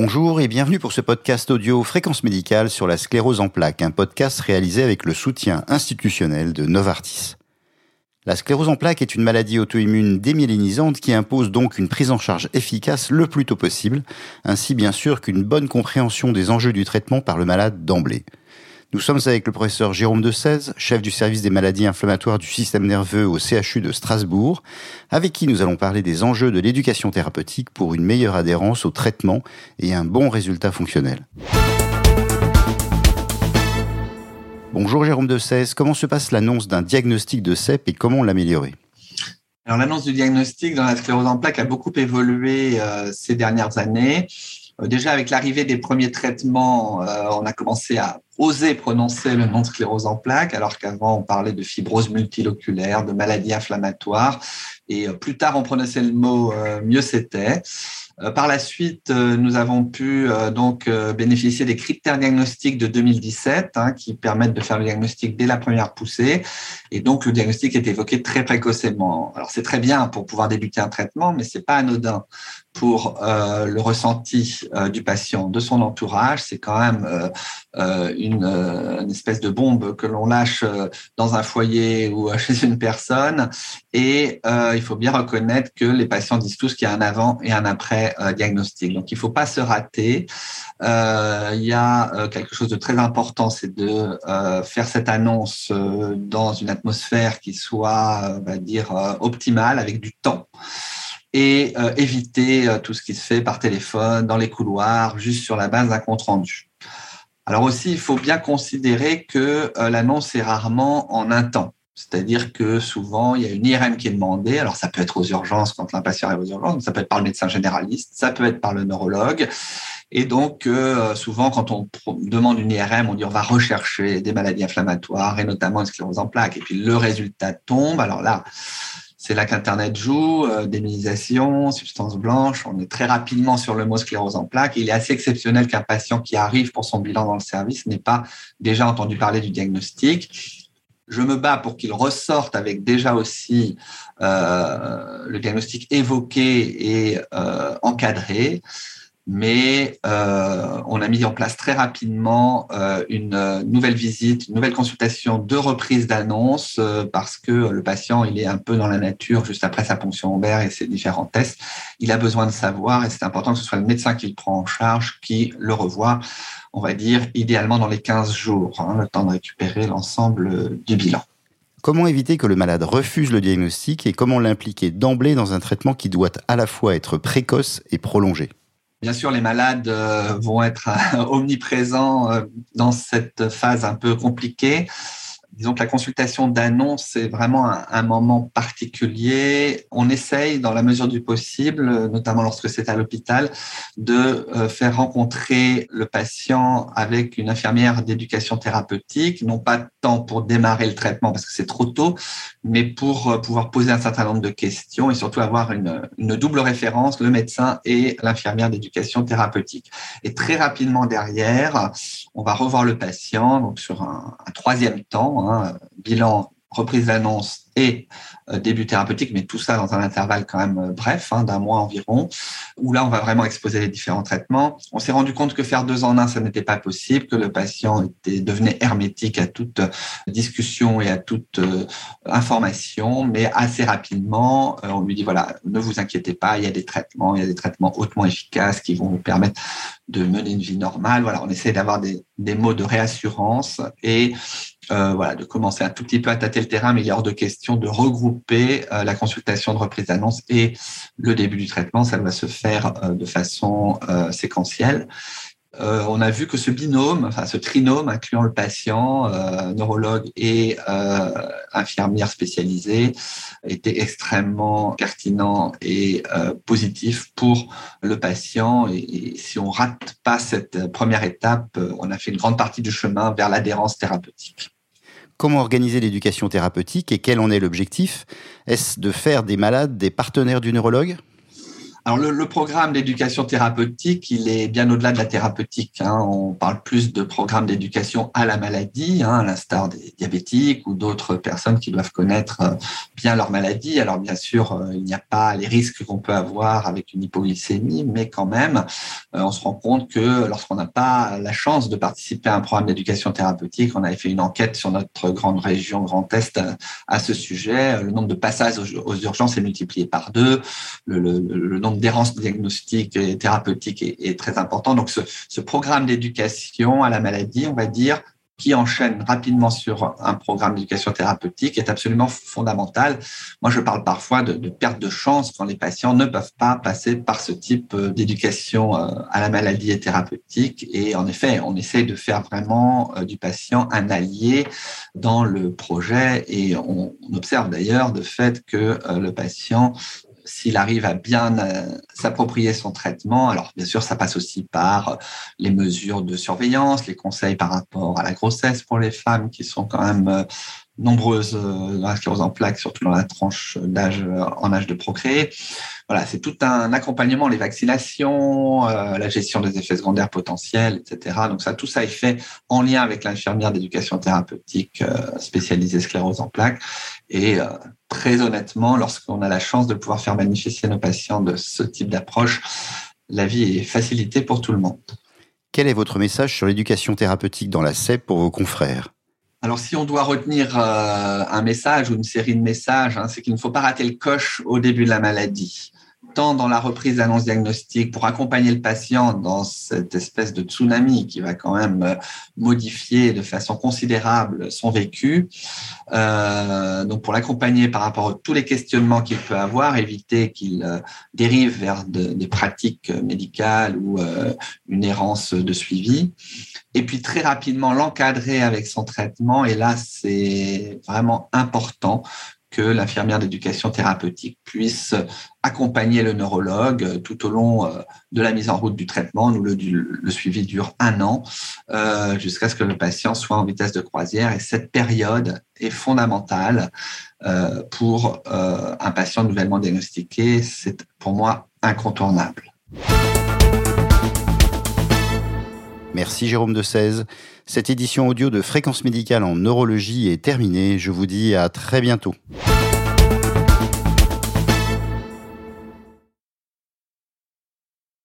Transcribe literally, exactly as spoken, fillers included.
Bonjour et bienvenue pour ce podcast audio Fréquences Médicales sur la sclérose en plaques, un podcast réalisé avec le soutien institutionnel de Novartis. La sclérose en plaques est une maladie auto-immune démyélinisante qui impose donc une prise en charge efficace le plus tôt possible, ainsi bien sûr qu'une bonne compréhension des enjeux du traitement par le malade d'emblée. Nous sommes avec le professeur Jérôme de Sèze, chef du service des maladies inflammatoires du système nerveux au C H U de Strasbourg, avec qui nous allons parler des enjeux de l'éducation thérapeutique pour une meilleure adhérence au traitement et un bon résultat fonctionnel. Bonjour Jérôme de Sèze, comment se passe l'annonce d'un diagnostic de S E P et comment l'améliorer ? Alors l'annonce du diagnostic dans la sclérose en plaques a beaucoup évolué euh, ces dernières années. Déjà, avec l'arrivée des premiers traitements, euh, on a commencé à oser prononcer le nom de sclérose en plaques, alors qu'avant, on parlait de fibrose multiloculaire, de maladie inflammatoire. Et euh, plus tard, on prononçait le mot, euh, mieux c'était. Euh, par la suite, euh, nous avons pu euh, donc euh, bénéficier des critères diagnostiques de deux mille dix-sept, hein, qui permettent de faire le diagnostic dès la première poussée. Et donc, le diagnostic est évoqué très précocement. Alors, c'est très bien pour pouvoir débuter un traitement, mais c'est pas anodin. Pour euh, le ressenti euh, du patient, de son entourage, c'est quand même euh, euh, une, euh, une espèce de bombe que l'on lâche euh, dans un foyer ou euh, chez une personne. Et euh, il faut bien reconnaître que les patients disent tous qu'il y a un avant et un après euh, diagnostic. Donc, il ne faut pas se rater. Euh, il y a euh, quelque chose de très important, c'est de euh, faire cette annonce euh, dans une atmosphère qui soit, euh, on va dire, euh, optimale, avec du temps. et euh, éviter euh, tout ce qui se fait par téléphone, dans les couloirs, juste sur la base d'un compte-rendu. Alors aussi, il faut bien considérer que euh, l'annonce est rarement en un temps. C'est-à-dire que souvent, il y a une I R M qui est demandée. Alors, ça peut être aux urgences, quand l'impatient arrive aux urgences, ça peut être par le médecin généraliste, ça peut être par le neurologue. Et donc, euh, souvent, quand on demande une I R M, on dit on va rechercher des maladies inflammatoires, et notamment une sclérose en plaques. Et puis, le résultat tombe. Alors là, c'est là qu'Internet joue, euh, démyélisation, substance blanche. On est très rapidement sur le mot sclérose en plaques. Il est assez exceptionnel qu'un patient qui arrive pour son bilan dans le service n'ait pas déjà entendu parler du diagnostic. Je me bats pour qu'il ressorte avec déjà aussi euh, le diagnostic évoqué et euh, encadré. Mais euh, on a mis en place très rapidement euh, une nouvelle visite, une nouvelle consultation, deux reprises d'annonce euh, parce que le patient, il est un peu dans la nature juste après sa ponction lombaire et ses différents tests. Il a besoin de savoir et c'est important que ce soit le médecin qui le prend en charge, qui le revoit, on va dire, idéalement dans les quinze jours, hein, le temps de récupérer l'ensemble du bilan. Comment éviter que le malade refuse le diagnostic et comment l'impliquer d'emblée dans un traitement qui doit à la fois être précoce et prolongé ? Bien sûr, les malades vont être omniprésents dans cette phase un peu compliquée. Disons que la consultation d'annonce, c'est vraiment un, un moment particulier. On essaye, dans la mesure du possible, notamment lorsque c'est à l'hôpital, de faire rencontrer le patient avec une infirmière d'éducation thérapeutique, non pas tant pour démarrer le traitement parce que c'est trop tôt, mais pour pouvoir poser un certain nombre de questions et surtout avoir une, une double référence, le médecin et l'infirmière d'éducation thérapeutique. Et très rapidement derrière, on va revoir le patient donc sur un, un troisième temps, hein, bilan, reprise d'annonce et euh, début thérapeutique, mais tout ça dans un intervalle quand même bref, hein, d'un mois environ, où là, on va vraiment exposer les différents traitements. On s'est rendu compte que faire deux en un, ça n'était pas possible, que le patient était, devenait hermétique à toute discussion et à toute euh, information, mais assez rapidement, euh, on lui dit, voilà, ne vous inquiétez pas, il y a des traitements, il y a des traitements hautement efficaces qui vont vous permettre de mener une vie normale. Voilà, on essaie d'avoir des, des mots de réassurance et euh, voilà, de commencer un tout petit peu à tâter le terrain, mais il est hors de question de regrouper euh, la consultation de reprise d'annonce et le début du traitement. Ça va se faire euh, de façon euh, séquentielle. Euh, on a vu que ce binôme, enfin ce trinôme incluant le patient, euh, neurologue et euh, infirmière spécialisée, était extrêmement pertinent et euh, positif pour le patient. Et, et si on rate pas cette première étape, on a fait une grande partie du chemin vers l'adhérence thérapeutique. Comment organiser l'éducation thérapeutique et quel en est l'objectif ? Est-ce de faire des malades des partenaires du neurologue ? Alors, le, le programme d'éducation thérapeutique, il est bien au-delà de la thérapeutique. Hein. On parle plus de programme d'éducation à la maladie, hein, à l'instar des diabétiques ou d'autres personnes qui doivent connaître bien leur maladie. Alors, bien sûr, il n'y a pas les risques qu'on peut avoir avec une hypoglycémie, mais quand même, on se rend compte que lorsqu'on n'a pas la chance de participer à un programme d'éducation thérapeutique, on avait fait une enquête sur notre grande région, Grand Est, à ce sujet. Le nombre de passages aux, aux urgences est multiplié par deux. Le, le, le nombre d'errance diagnostique et thérapeutique est, est très important. Donc, ce, ce programme d'éducation à la maladie, on va dire, qui enchaîne rapidement sur un programme d'éducation thérapeutique est absolument fondamental. Moi, je parle parfois de, de perte de chance quand les patients ne peuvent pas passer par ce type d'éducation à la maladie et thérapeutique. Et en effet, on essaye de faire vraiment du patient un allié dans le projet. Et on, on observe d'ailleurs de fait que le patient, s'il arrive à bien s'approprier son traitement, alors bien sûr, ça passe aussi par les mesures de surveillance, les conseils par rapport à la grossesse pour les femmes qui sont quand même nombreuses dans la sclérose en plaques, surtout dans la tranche d'âge en âge de procréer. Voilà, c'est tout un accompagnement, les vaccinations, euh, la gestion des effets secondaires potentiels, et cetera. Donc ça, tout ça est fait en lien avec l'infirmière d'éducation thérapeutique euh, spécialisée sclérose en plaques. Et euh, très honnêtement, lorsqu'on a la chance de pouvoir faire bénéficier nos patients de ce type d'approche, la vie est facilitée pour tout le monde. Quel est votre message sur l'éducation thérapeutique dans la S E P pour vos confrères ? Alors, si on doit retenir euh, un message ou une série de messages, hein, c'est qu'il ne faut pas rater le coche au début de la maladie, tant dans la reprise d'annonce diagnostique pour accompagner le patient dans cette espèce de tsunami qui va quand même modifier de façon considérable son vécu. Euh, donc, pour l'accompagner par rapport à tous les questionnements qu'il peut avoir, éviter qu'il euh, dérive vers de, des pratiques médicales ou euh, une errance de suivi. Et puis, très rapidement, l'encadrer avec son traitement. Et là, c'est vraiment important que l'infirmière d'éducation thérapeutique puisse accompagner le neurologue tout au long de la mise en route du traitement. Nous, le, le suivi dure un an euh, jusqu'à ce que le patient soit en vitesse de croisière. Et cette période est fondamentale euh, pour euh, un patient nouvellement diagnostiqué. C'est pour moi incontournable. Merci Jérôme de Sèze. Cette édition audio de Fréquences Médicales en neurologie est terminée. Je vous dis à très bientôt.